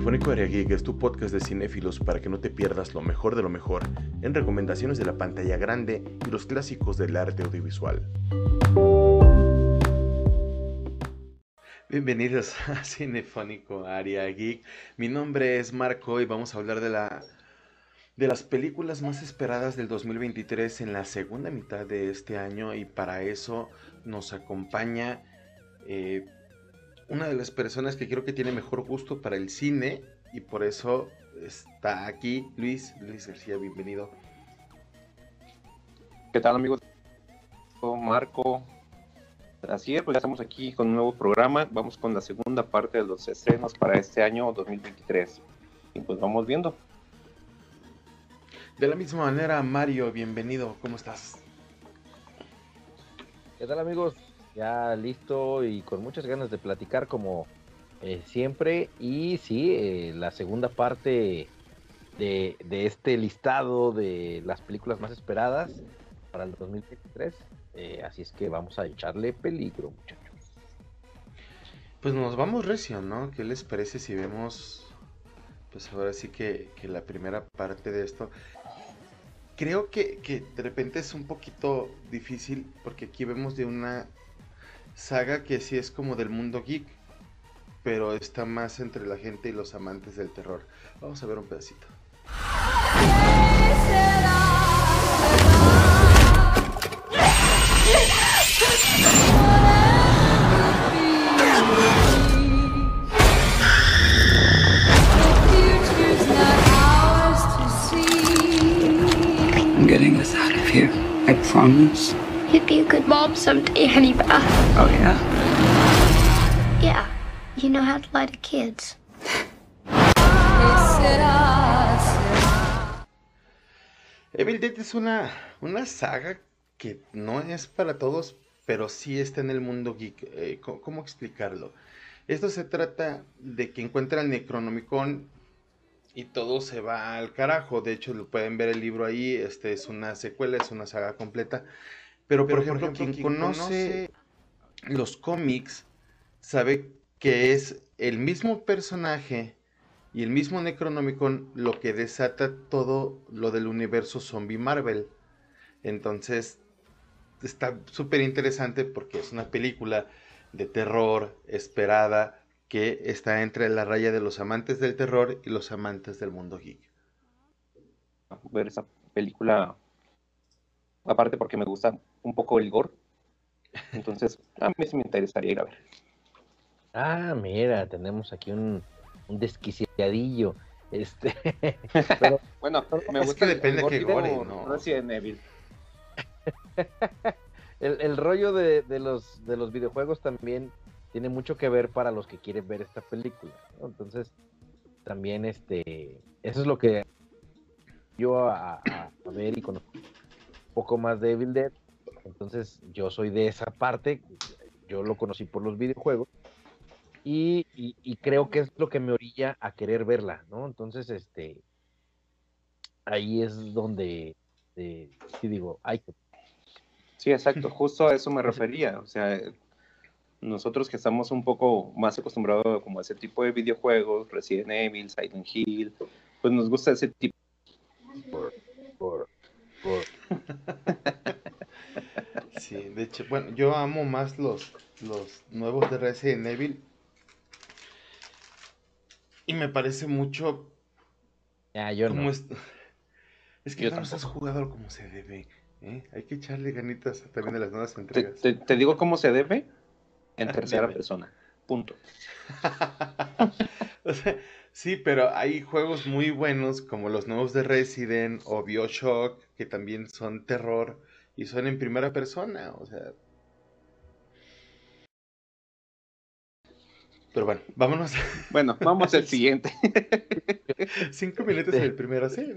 Cinefónico Aria Geek es tu podcast de cinéfilos para que no te pierdas lo mejor de lo mejor en recomendaciones de la pantalla grande y los clásicos del arte audiovisual. Bienvenidos a Cinefónico Aria Geek. Mi nombre es Marco y vamos a hablar de las películas más esperadas del 2023 en la segunda mitad de este año, y para eso nos acompaña una de las personas que creo que tiene mejor gusto para el cine y por eso está aquí, Luis García, bienvenido. ¿Qué tal, amigos? Marco. Así es, pues ya estamos aquí con un nuevo programa. Vamos con la segunda parte de los estrenos para este año 2023 y pues vamos viendo. De la misma manera, Mario, bienvenido, ¿cómo estás? ¿Qué tal, amigos? Ya listo y con muchas ganas de platicar como siempre. Y sí, la segunda parte de este listado de las películas más esperadas para el 2023. Así es que vamos a echarle peligro, muchachos. Pues nos vamos recio, ¿no? ¿Qué les parece si vemos, pues ahora sí que la primera parte de esto? Creo que de repente es un poquito difícil porque aquí vemos de una saga que sí es como del mundo geek, pero está más entre la gente y los amantes del terror. Vamos a ver un pedacito. I promise. You'd be a good mom someday, honey pie. Oh, yeah? Yeah. You know how to lie to kids. Evil Dead es una saga que no es para todos, pero sí está en el mundo geek. ¿Cómo explicarlo? Esto se trata de que encuentra el Necronomicon y todo se va al carajo. De hecho, lo pueden ver el libro ahí. Este es una secuela, es una saga completa. Pero por ejemplo quien conoce los cómics sabe que es el mismo personaje y el mismo Necronomicon lo que desata todo lo del universo zombie Marvel. Entonces, está súper interesante porque es una película de terror esperada, que está entre la raya de los amantes del terror y los amantes del mundo geek. Ver esa película, aparte porque me gusta un poco el gore, entonces a mí sí me interesaría ir a ver. Ah, mira, tenemos aquí un desquiciadillo. Pero, bueno, me gusta, es que depende de qué gore, ¿no? Resident Evil. El rollo de los videojuegos también tiene mucho que ver para los que quieren ver esta película, ¿no? Entonces, también eso es lo que yo a ver y conozco un poco más de Evil Dead. Entonces, yo soy de esa parte, yo lo conocí por los videojuegos y creo que es lo que me orilla a querer verla, ¿no? Entonces, ahí es donde sí digo, hay que... Sí, exacto, justo a eso me refería, o sea... Nosotros que estamos un poco más acostumbrados como a ese tipo de videojuegos, Resident Evil, Silent Hill, pues nos gusta ese tipo. Sí, de hecho, bueno, yo amo más los nuevos de Resident Evil y me parece mucho. Ya, yo no. Es que yo no has jugado como se debe, ¿eh? Hay que echarle ganitas también a las nuevas entregas. ¿Te digo cómo se debe? En tercera persona, punto. O sea, sí, pero hay juegos muy buenos como los nuevos de Resident o BioShock, que también son terror y son en primera persona, o sea. Pero bueno, vámonos. Bueno, vamos al siguiente. 5 minutos en el primero, sí.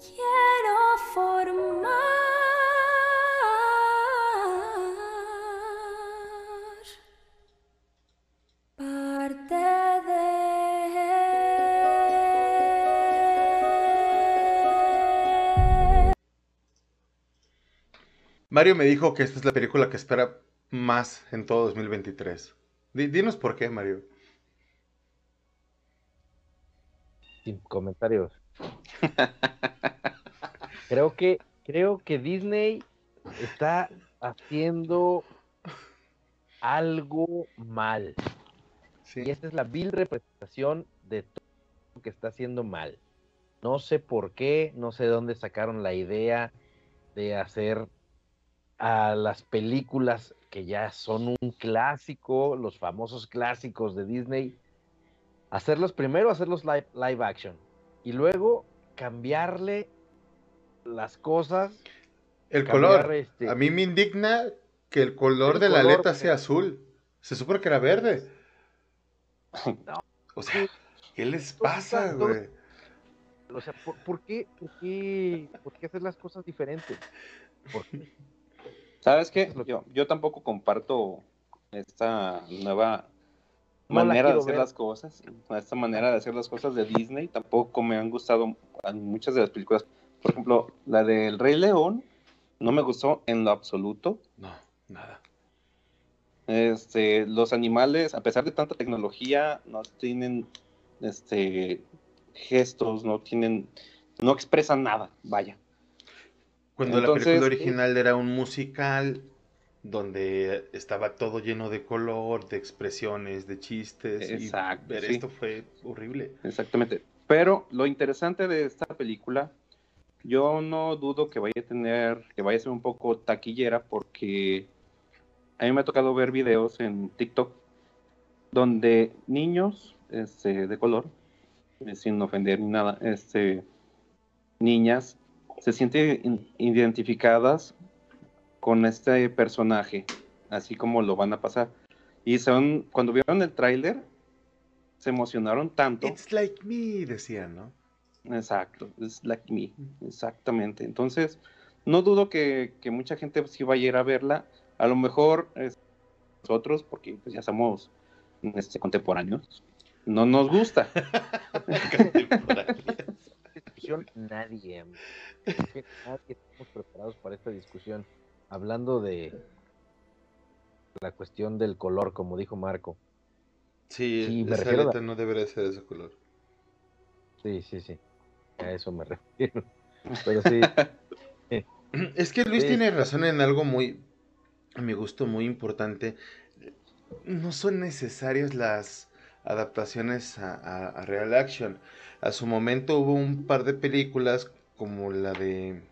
Quiero formar. Mario me dijo que esta es la película que espera más en todo 2023. Dinos por qué, Mario. Sin comentarios. Creo que Disney está haciendo algo mal. Sí. Y esta es la vil representación de todo lo que está haciendo mal. No sé por qué, no sé dónde sacaron la idea de hacer a las películas que ya son un clásico, los famosos clásicos de Disney, hacerlos primero, hacerlos live action, y luego cambiarle las cosas. El color. A mí me indigna que el color de la aleta sea azul. Se supone que era verde. No, o sea, ¿qué les pasa, güey? O sea, ¿por qué hacer las cosas diferentes? ¿Por qué? ¿Sabes qué? Yo tampoco comparto esta nueva manera de hacer las cosas. Esta manera de hacer las cosas de Disney tampoco me han gustado muchas de las películas. Por ejemplo, la del Rey León no me gustó en lo absoluto. No, nada. Los animales, a pesar de tanta tecnología, no tienen gestos, no expresan nada, vaya. Cuando entonces, la película original era un musical donde estaba todo lleno de color, de expresiones, de chistes. Exacto, y ver sí. Esto fue horrible. Exactamente. Pero lo interesante de esta película, yo no dudo que vaya a ser un poco taquillera, porque a mí me ha tocado ver videos en TikTok donde niños de color, sin ofender ni nada, niñas se sienten identificadas con este personaje, así como lo van a pasar. Y cuando vieron el tráiler, se emocionaron tanto. It's like me, decían, ¿no? Exacto, it's like me, exactamente. Entonces, no dudo que mucha gente sí vaya a ir a verla. A lo mejor nosotros, porque pues, ya somos contemporáneos, no nos gusta. Nadie estamos preparados para esta discusión. Hablando de la cuestión del color, como dijo Marco. Sí, esa aleta no debería ser de ese color. Sí. A eso me refiero. Pero sí. Es que Luis tiene razón en algo muy, a mi gusto, muy importante. No son necesarias las adaptaciones a Real Action. A su momento hubo un par de películas como la de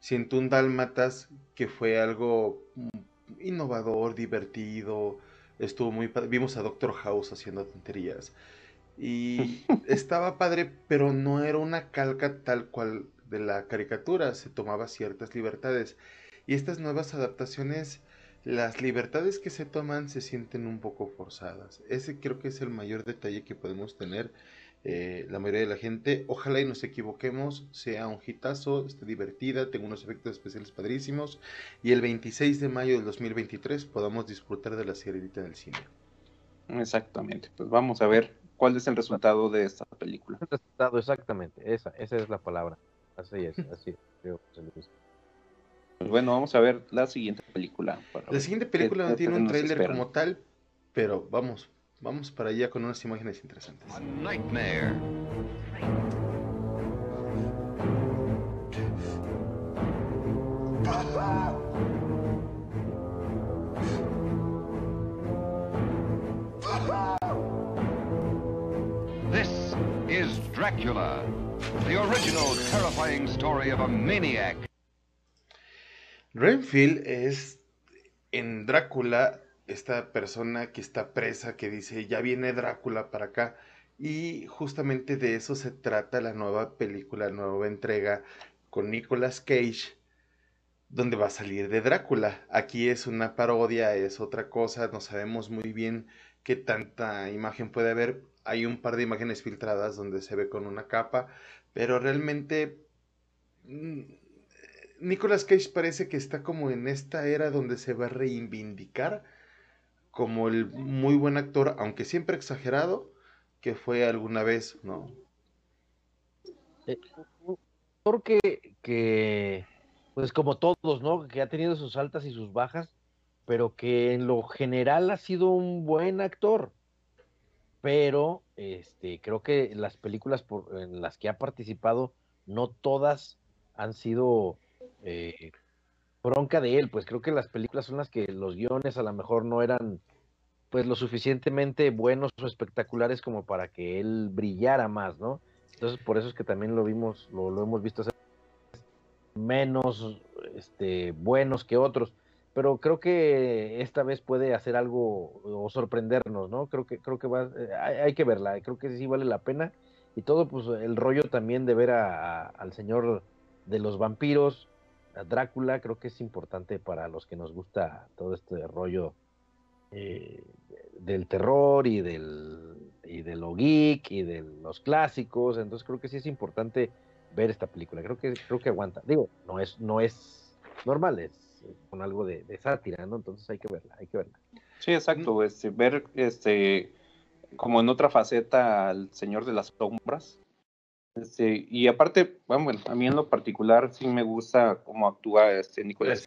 101 Dálmatas, que fue algo innovador, divertido, estuvo muy padre. Vimos a Doctor House haciendo tonterías y estaba padre, pero no era una calca tal cual de la caricatura, se tomaba ciertas libertades. Y estas nuevas adaptaciones, las libertades que se toman se sienten un poco forzadas. Ese creo que es el mayor detalle que podemos tener la mayoría de la gente. Ojalá y nos equivoquemos, sea un hitazo, esté divertida, tenga unos efectos especiales padrísimos, y el 26 de mayo del 2023 podamos disfrutar de la sirenita del cine. Exactamente, pues vamos a ver cuál es el resultado de esta película. El resultado, exactamente, esa es la palabra. Así es, creo que se lo gusta. Pues bueno, vamos a ver la siguiente película. La siguiente película no tiene un tráiler como tal, pero vamos para allá con unas imágenes interesantes. A nightmare. This is Drácula, the original terrifying story of a maniac. Renfield es, en Drácula, esta persona que está presa, que dice, ya viene Drácula para acá. Y justamente de eso se trata la nueva película, la nueva entrega con Nicolas Cage, donde va a salir de Drácula. Aquí es una parodia, es otra cosa, no sabemos muy bien qué tanta imagen puede haber. Hay un par de imágenes filtradas donde se ve con una capa, pero realmente Nicolas Cage parece que está como en esta era donde se va a reivindicar como el muy buen actor, aunque siempre exagerado, que fue alguna vez, ¿no? Un actor que pues como todos, ¿no? Que ha tenido sus altas y sus bajas, pero que en lo general ha sido un buen actor. Pero creo que las películas en las que ha participado, no todas han sido bronca de él. Pues creo que las películas son las que los guiones a lo mejor no eran pues lo suficientemente buenos o espectaculares como para que él brillara más, ¿no? Entonces por eso es que también lo vimos, lo hemos visto hacer menos buenos que otros. Pero creo que esta vez puede hacer algo o sorprendernos, ¿no? Creo que va, hay que verla, creo que sí vale la pena. Y todo, pues, el rollo también de ver al señor de los vampiros, a Drácula, creo que es importante para los que nos gusta todo este rollo del terror y de lo geek y de los clásicos. Entonces creo que sí es importante ver esta película, creo que aguanta. Digo, no es normal, es con algo de sátira, ¿no? Entonces hay que verla. Sí, exacto, ver como en otra faceta al Señor de las Sombras. Y aparte, bueno, a mí en lo particular sí me gusta cómo actúa Nicolas.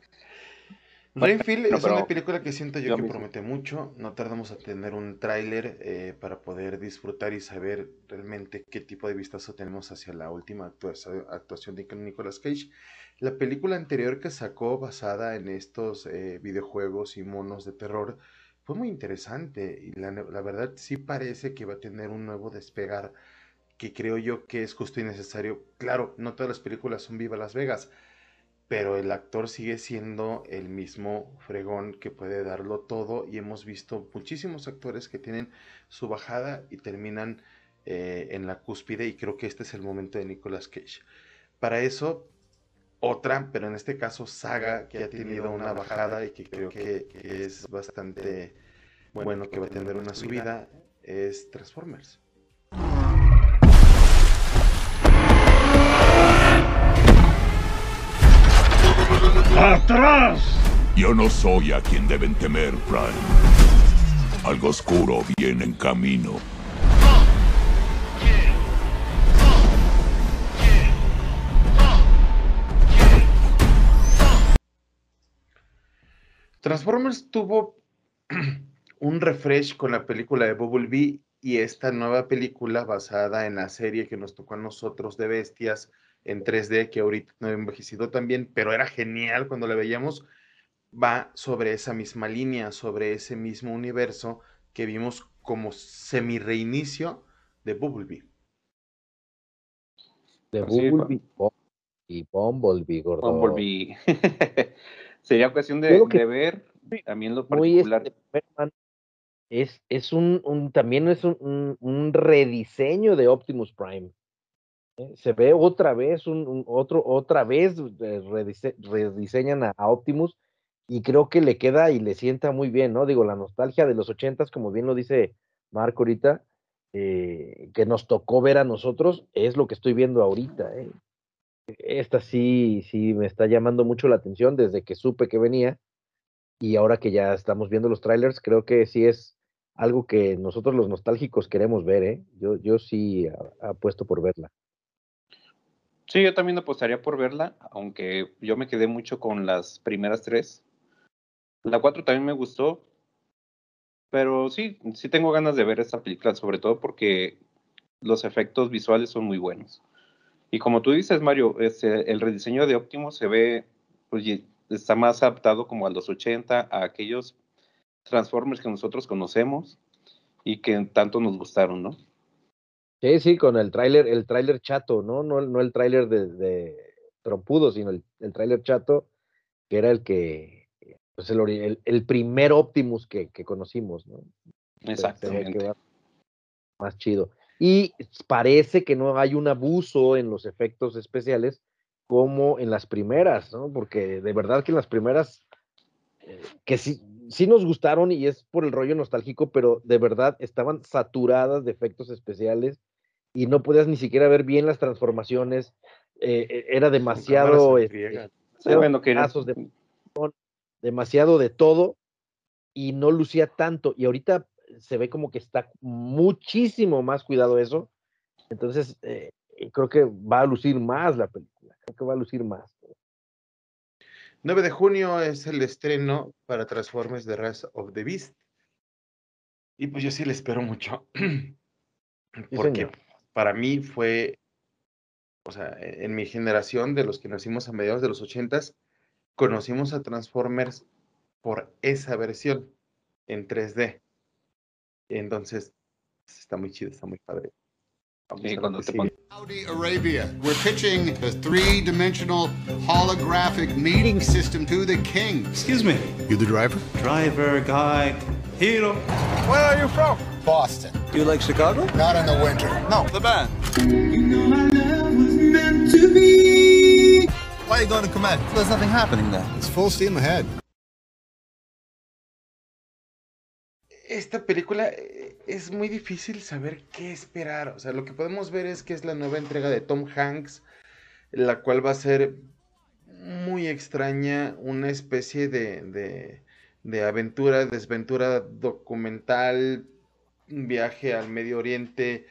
Renfield es una película que siento yo que promete mucho. No tardamos a tener un tráiler para poder disfrutar y saber realmente qué tipo de vistazo tenemos hacia la última actuación de Nicolas Cage. La película anterior que sacó basada en estos videojuegos y monos de terror fue muy interesante y la verdad sí parece que va a tener un nuevo despegar que creo yo que es justo y necesario. Claro, no todas las películas son Viva Las Vegas, pero el actor sigue siendo el mismo fregón que puede darlo todo y hemos visto muchísimos actores que tienen su bajada y terminan en la cúspide y creo que este es el momento de Nicolas Cage. Para eso... Otra, pero en este caso saga, que ha tenido una bajada y que creo que es bastante bueno que va a tener una subida, es Transformers. ¡Atrás! Yo no soy a quien deben temer, Prime. Algo oscuro viene en camino. Transformers tuvo un refresh con la película de Bumblebee y esta nueva película basada en la serie que nos tocó a nosotros de bestias en 3D, que ahorita no ha envejecido también, pero era genial cuando la veíamos, va sobre esa misma línea, sobre ese mismo universo que vimos como semi-reinicio de Bumblebee. De Bumblebee y Bumblebee, gordo. Bumblebee. Sería cuestión de ver también lo particular. Es un rediseño de Optimus Prime. Se ve otra vez rediseñan a Optimus y creo que le queda y le sienta muy bien, ¿no? Digo, la nostalgia de los 80s, como bien lo dice Marco ahorita, que nos tocó ver a nosotros, es lo que estoy viendo ahorita, ¿eh? Esta sí me está llamando mucho la atención desde que supe que venía y ahora que ya estamos viendo los trailers, creo que sí es algo que nosotros los nostálgicos queremos ver, ¿eh? Yo sí apuesto por verla. Sí, yo también apostaría por verla, aunque yo me quedé mucho con las primeras tres. La 4 también me gustó, pero sí tengo ganas de ver esta película, sobre todo porque los efectos visuales son muy buenos. Y como tú dices, Mario, el rediseño de Optimus se ve, pues, está más adaptado como a los 80, a aquellos Transformers que nosotros conocemos y que tanto nos gustaron, ¿no? Sí, con el tráiler chato, ¿no? No el tráiler de trompudo, sino el tráiler chato, que era el que, pues, el primer Optimus que conocimos, ¿no? Exactamente. Que más chido. Y parece que no hay un abuso en los efectos especiales como en las primeras, ¿no? Porque de verdad que en las primeras, que sí nos gustaron y es por el rollo nostálgico, pero de verdad estaban saturadas de efectos especiales y no podías ni siquiera ver bien las transformaciones, era demasiado... demasiado de todo y no lucía tanto. Y ahorita... se ve como que está muchísimo más cuidado eso, entonces creo que va a lucir más la película, creo que va a lucir más. 9 de junio es el estreno para Transformers de Rise of the Beast. Y pues yo sí le espero mucho. Porque para mí fue, o sea, en mi generación de los que nacimos a mediados de los 80s, conocimos a Transformers por esa versión en 3D. Entonces, está muy chido, está muy padre. Sí, cuando te pones... Saudi Arabia. We're pitching the three-dimensional holographic meeting system to the king. Excuse me. You the driver? Driver, guy, hero. Where are you from? Boston. Do you like Chicago? Not in the winter. No, the band. You know my love was meant to be. Why are you going to command? There's nothing happening there. It's full steam ahead. Esta película es muy difícil saber qué esperar. O sea, lo que podemos ver es que es la nueva entrega de Tom Hanks, la cual va a ser muy extraña, una especie de aventura, desventura documental, un viaje al Medio Oriente,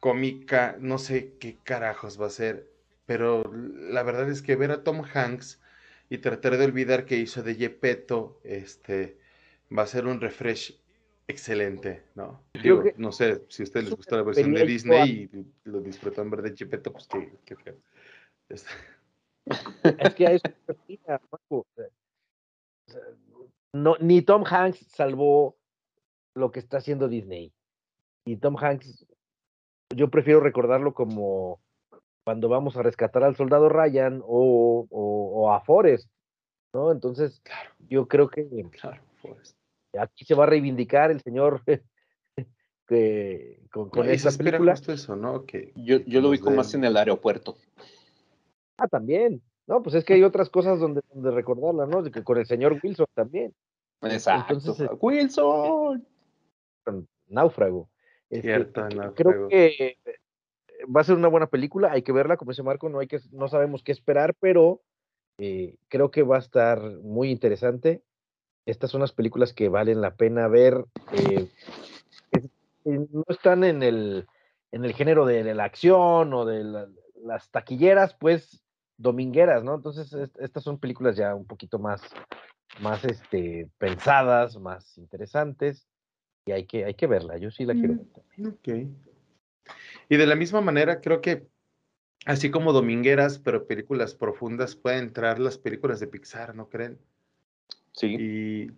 cómica, no sé qué carajos va a ser. Pero la verdad es que ver a Tom Hanks y tratar de olvidar que hizo de Gepetto, va a ser un refresh excelente, ¿no? Digo, que, no sé, si a ustedes les gustó la versión de Disney y lo disfrutan ver de Gepetto, pues qué feo. Es que hay su... No, ni Tom Hanks salvó lo que está haciendo Disney. Y Tom Hanks, yo prefiero recordarlo como cuando vamos a rescatar al soldado Ryan o a Forrest, ¿no? Entonces, claro, yo creo que... Claro, Forrest. Aquí se va a reivindicar el señor que, con no, esa película. Eso, ¿no? Que, yo lo vi como más en el aeropuerto. Ah, también. No, pues es que hay otras cosas donde recordarlas, ¿no? Que con el señor Wilson también. Exacto. Entonces, ¡Wilson! Náufrago. Cierto, Náufrago. Creo que va a ser una buena película. Hay que verla, como dice Marco. No sabemos qué esperar, pero creo que va a estar muy interesante. Estas son las películas que valen la pena ver. No están en el género de la acción o de las taquilleras, pues, domingueras, ¿no? Entonces, estas son películas ya un poquito más pensadas, más interesantes, y hay que verla. Yo sí la quiero ver también. Ok. Y de la misma manera, creo que, así como domingueras, pero películas profundas, pueden entrar las películas de Pixar, ¿no creen? Sí. Y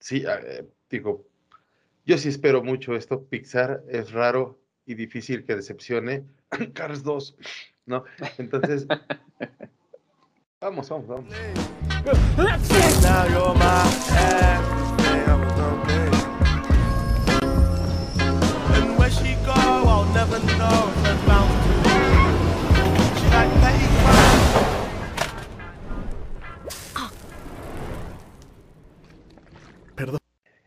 sí, digo, yo sí espero mucho esto. Pixar es raro y difícil que decepcione. Cars 2, ¿no? Entonces, vamos.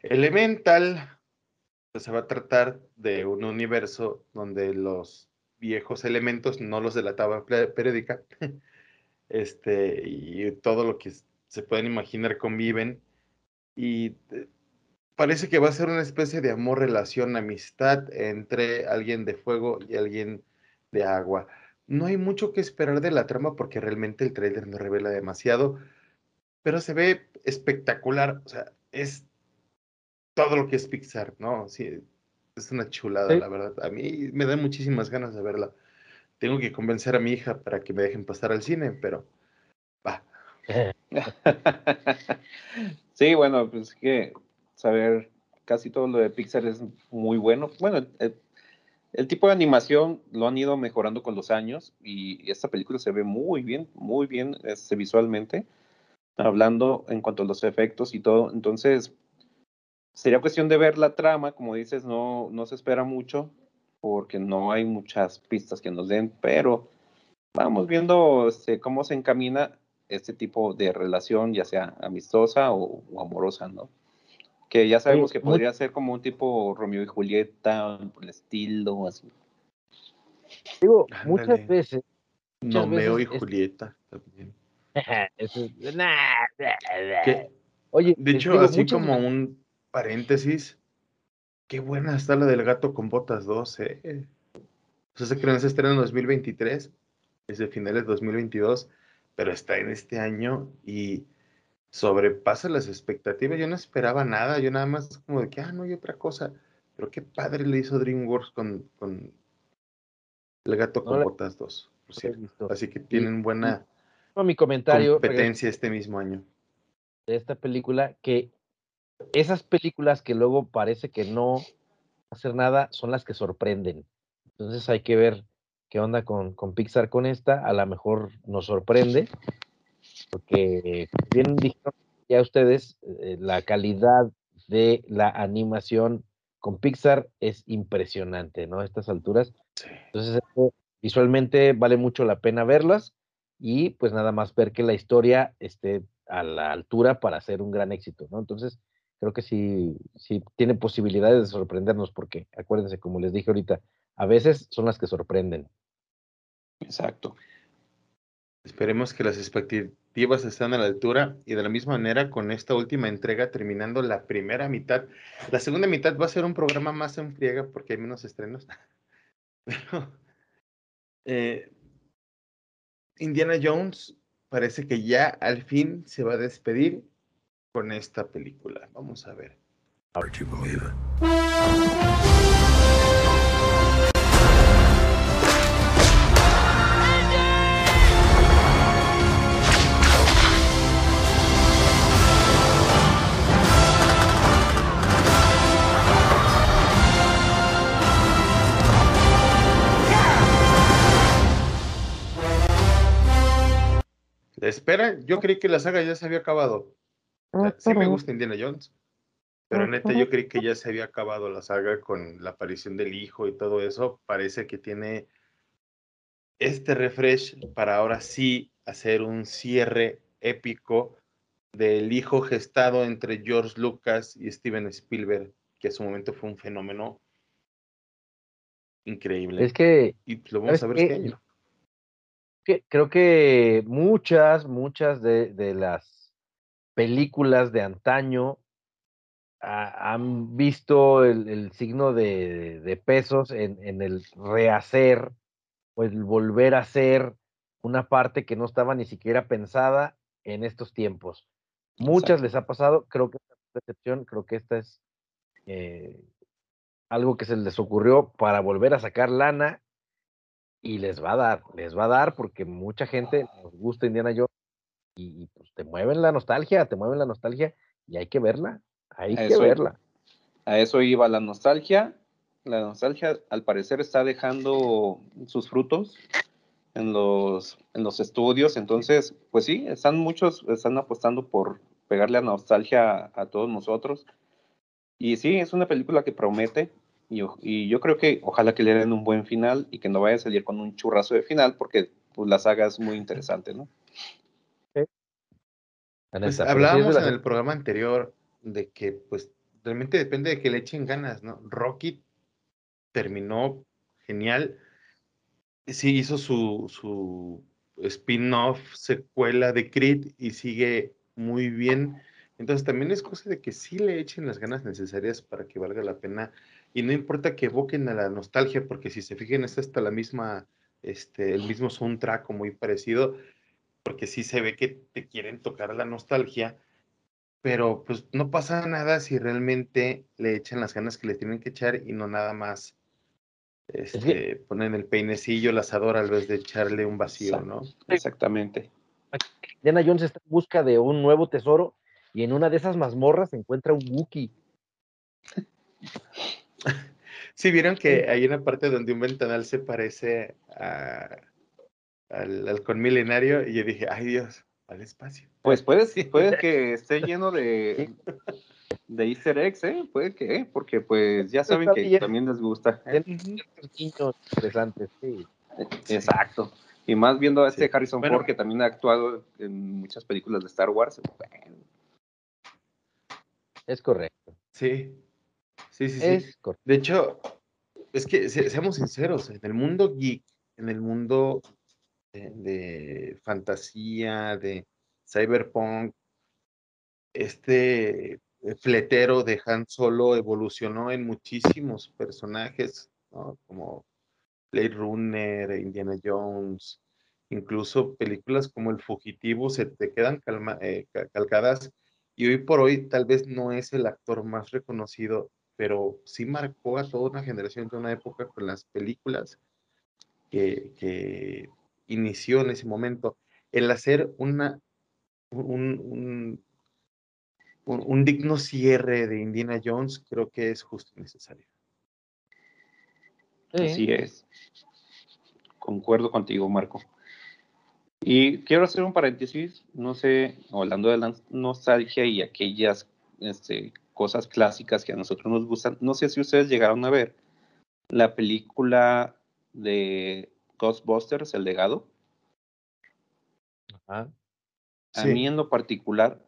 Elemental, pues, se va a tratar de un universo donde los viejos elementos, no los de la tabla periódica, y todo lo que se pueden imaginar conviven, y parece que va a ser una especie de amor, relación, amistad entre alguien de fuego y alguien de agua. No hay mucho que esperar de la trama porque realmente el tráiler no revela demasiado, pero se ve espectacular. O sea, es todo lo que es Pixar, ¿no? Sí, es una chulada, ¿sí? La verdad. A mí me dan muchísimas ganas de verla. Tengo que convencer a mi hija para que me dejen pasar al cine, pero va. Sí, bueno, pues que saber casi todo lo de Pixar es muy bueno. Bueno, el tipo de animación lo han ido mejorando con los años y esta película se ve muy bien visualmente, hablando en cuanto a los efectos y todo. Entonces, sería cuestión de ver la trama, como dices, no se espera mucho, porque no hay muchas pistas que nos den, pero vamos viendo cómo se encamina este tipo de relación, ya sea amistosa o amorosa, ¿no? Que ya sabemos que podría ser como un tipo Romeo y Julieta, por el estilo, así. Digo, muchas veces... Romeo y Julieta, también. Oye, de hecho, así como un... paréntesis, qué buena está la del Gato con Botas 2, O sea, se estrena en 2023, desde finales de 2022, pero está en este año y sobrepasa las expectativas. Yo no esperaba nada, yo nada más como de que, ah, no hay otra cosa. Pero qué padre le hizo DreamWorks con El Gato con Botas 2. Por cierto. Así que tienen buena mi comentario, competencia este mismo año. De esta película, que esas películas que luego parece que no hacer nada son las que sorprenden. Entonces hay que ver qué onda con Pixar con esta. A lo mejor nos sorprende, porque bien dijeron ya ustedes, la calidad de la animación con Pixar es impresionante, ¿no? A estas alturas. Entonces, visualmente vale mucho la pena verlas y pues nada más ver que la historia esté a la altura para ser un gran éxito, ¿no? Entonces, creo que sí tiene posibilidades de sorprendernos porque, acuérdense, como les dije ahorita, a veces son las que sorprenden. Exacto. Esperemos que las expectativas estén a la altura y de la misma manera con esta última entrega terminando la primera mitad. La segunda mitad va a ser un programa más en friega porque hay menos estrenos. Pero, Indiana Jones parece que ya al fin se va a despedir con esta película. Vamos a ver. Espera, yo creí que la saga ya se había acabado. O sea, sí me gusta Indiana Jones, pero neta yo creí que ya se había acabado la saga con la aparición del hijo y todo eso. Parece que tiene este refresh para ahora sí hacer un cierre épico del hijo gestado entre George Lucas y Steven Spielberg, que en su momento fue un fenómeno increíble. Es que... Y lo vamos a ver este año. Creo que muchas de las películas de antaño han visto el signo de pesos en el rehacer o el volver a hacer una parte que no estaba ni siquiera pensada en estos tiempos. Muchas les ha pasado, creo que esta es una excepción, creo que esta es algo que se les ocurrió para volver a sacar lana. Y les va a dar porque mucha gente nos gusta Indiana Jones y pues te mueven la nostalgia y hay que verla, hay que verla. A eso iba la nostalgia al parecer está dejando sus frutos en los estudios, entonces pues sí, están apostando por pegarle la nostalgia a todos nosotros y sí, es una película que promete. Y yo creo que ojalá que le den un buen final y que no vaya a salir con un churrazo de final porque pues, la saga es muy interesante, ¿no? Sí. Pues, hablábamos en el programa anterior de que pues realmente depende de que le echen ganas, ¿no? Rocky terminó genial, sí hizo su spin-off, secuela de Creed y sigue muy bien, entonces también es cosa de que sí le echen las ganas necesarias para que valga la pena. Y no importa que evoquen a la nostalgia, porque si se fijan, es hasta la misma, el mismo soundtrack muy parecido, porque sí se ve que te quieren tocar la nostalgia, pero pues no pasa nada si realmente le echan las ganas que le tienen que echar y no nada más ponen el peinecillo, el asador, al vez de echarle un vacío, ¿no? Exactamente. Indiana Jones está en busca de un nuevo tesoro y en una de esas mazmorras se encuentra un Wookiee. Sí, vieron que hay una parte donde un ventanal se parece al halcón milenario y yo dije, ay Dios, al espacio. Pues puede que esté lleno de easter eggs, puede que, porque pues ya saben que también les gusta. Interesantes, sí. Exacto. Y más viendo a Harrison Ford, que también ha actuado en muchas películas de Star Wars. Bueno. Es correcto. Sí. De hecho, es que seamos sinceros, en el mundo geek, en el mundo de fantasía, de cyberpunk, este fletero de Han Solo evolucionó en muchísimos personajes, ¿no? Como Blade Runner, Indiana Jones, Incluso películas como El Fugitivo se te quedan calcadas, y hoy por hoy tal vez no es el actor más reconocido, pero sí marcó a toda una generación, toda una época con las películas que inició en ese momento. El hacer un digno cierre de Indiana Jones creo que es justo y necesario. Sí. Así es. Concuerdo contigo, Marco. Y quiero hacer un paréntesis, no sé, hablando de la nostalgia y aquellas cosas clásicas que a nosotros nos gustan. No sé si ustedes llegaron a ver la película de Ghostbusters, El Legado. Ajá. Sí. A mí en lo particular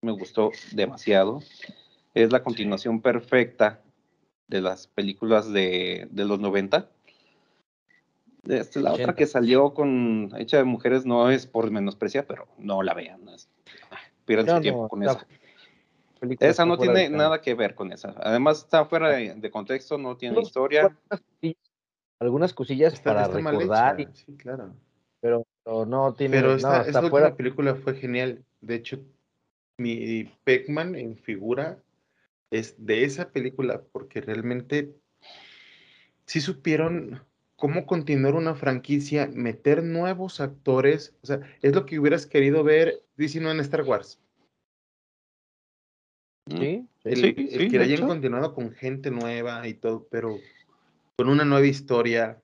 me gustó demasiado. Es la continuación perfecta de las películas de los 90. La 80. Otra que salió con hecha de mujeres, no es por menospreciar, pero no la vean. Pierden su tiempo con esa. Esa no tiene nada que ver con esa. Además, está fuera de contexto, no tiene historia. Algunas cosillas para recordar. Sí, claro. Pero no tiene. Pero esta última película fue genial. De hecho, mi Pac-Man en figura es de esa película, porque realmente sí supieron cómo continuar una franquicia, meter nuevos actores. O sea, es lo que hubieras querido ver diciendo en Star Wars. Sí, el que hayan continuado con gente nueva y todo, pero con una nueva historia,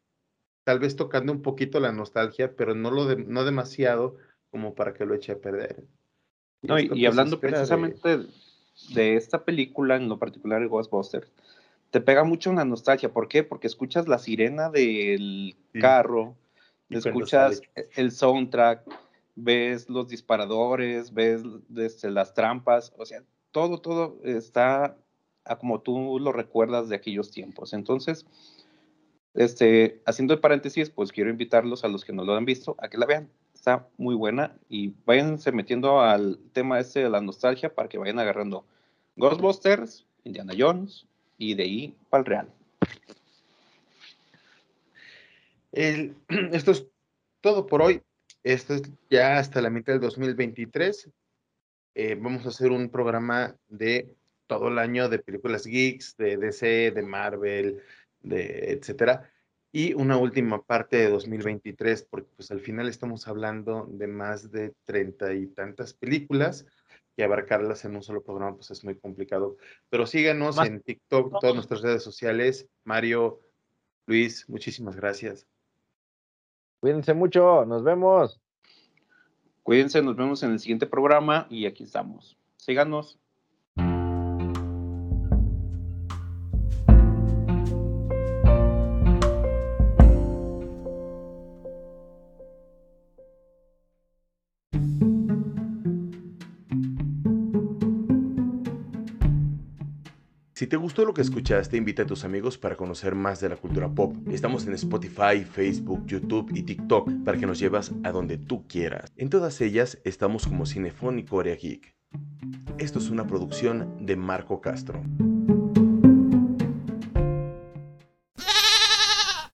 tal vez tocando un poquito la nostalgia, pero no demasiado como para que lo eche a perder. No, y hablando precisamente de esta película, en lo particular de Ghostbusters, te pega mucho una nostalgia. ¿Por qué? Porque escuchas la sirena del carro, escuchas el soundtrack, ves los disparadores, ves las trampas, o sea, todo está a como tú lo recuerdas de aquellos tiempos. Entonces, haciendo el paréntesis, pues quiero invitarlos a los que no lo han visto a que la vean. Está muy buena y váyanse metiendo al tema de la nostalgia para que vayan agarrando Ghostbusters, Indiana Jones y de ahí para el real. Esto es todo por hoy. Esto es ya hasta la mitad del 2023. Vamos a hacer un programa de todo el año de películas geeks, de DC, de Marvel, de etcétera, y una última parte de 2023, porque pues al final estamos hablando de más de 30 y tantas películas, y abarcarlas en un solo programa pues es muy complicado. Pero síganos en TikTok, todas nuestras redes sociales. Mario, Luis, muchísimas gracias. Cuídense mucho, nos vemos. Cuídense, nos vemos en el siguiente programa y aquí estamos. Síganos. Si te gustó lo que escuchaste, invita a tus amigos para conocer más de la cultura pop. Estamos en Spotify, Facebook, YouTube y TikTok para que nos lleves a donde tú quieras. En todas ellas estamos como Cinefónico Aria Geek. Esto es una producción de Marco Castro.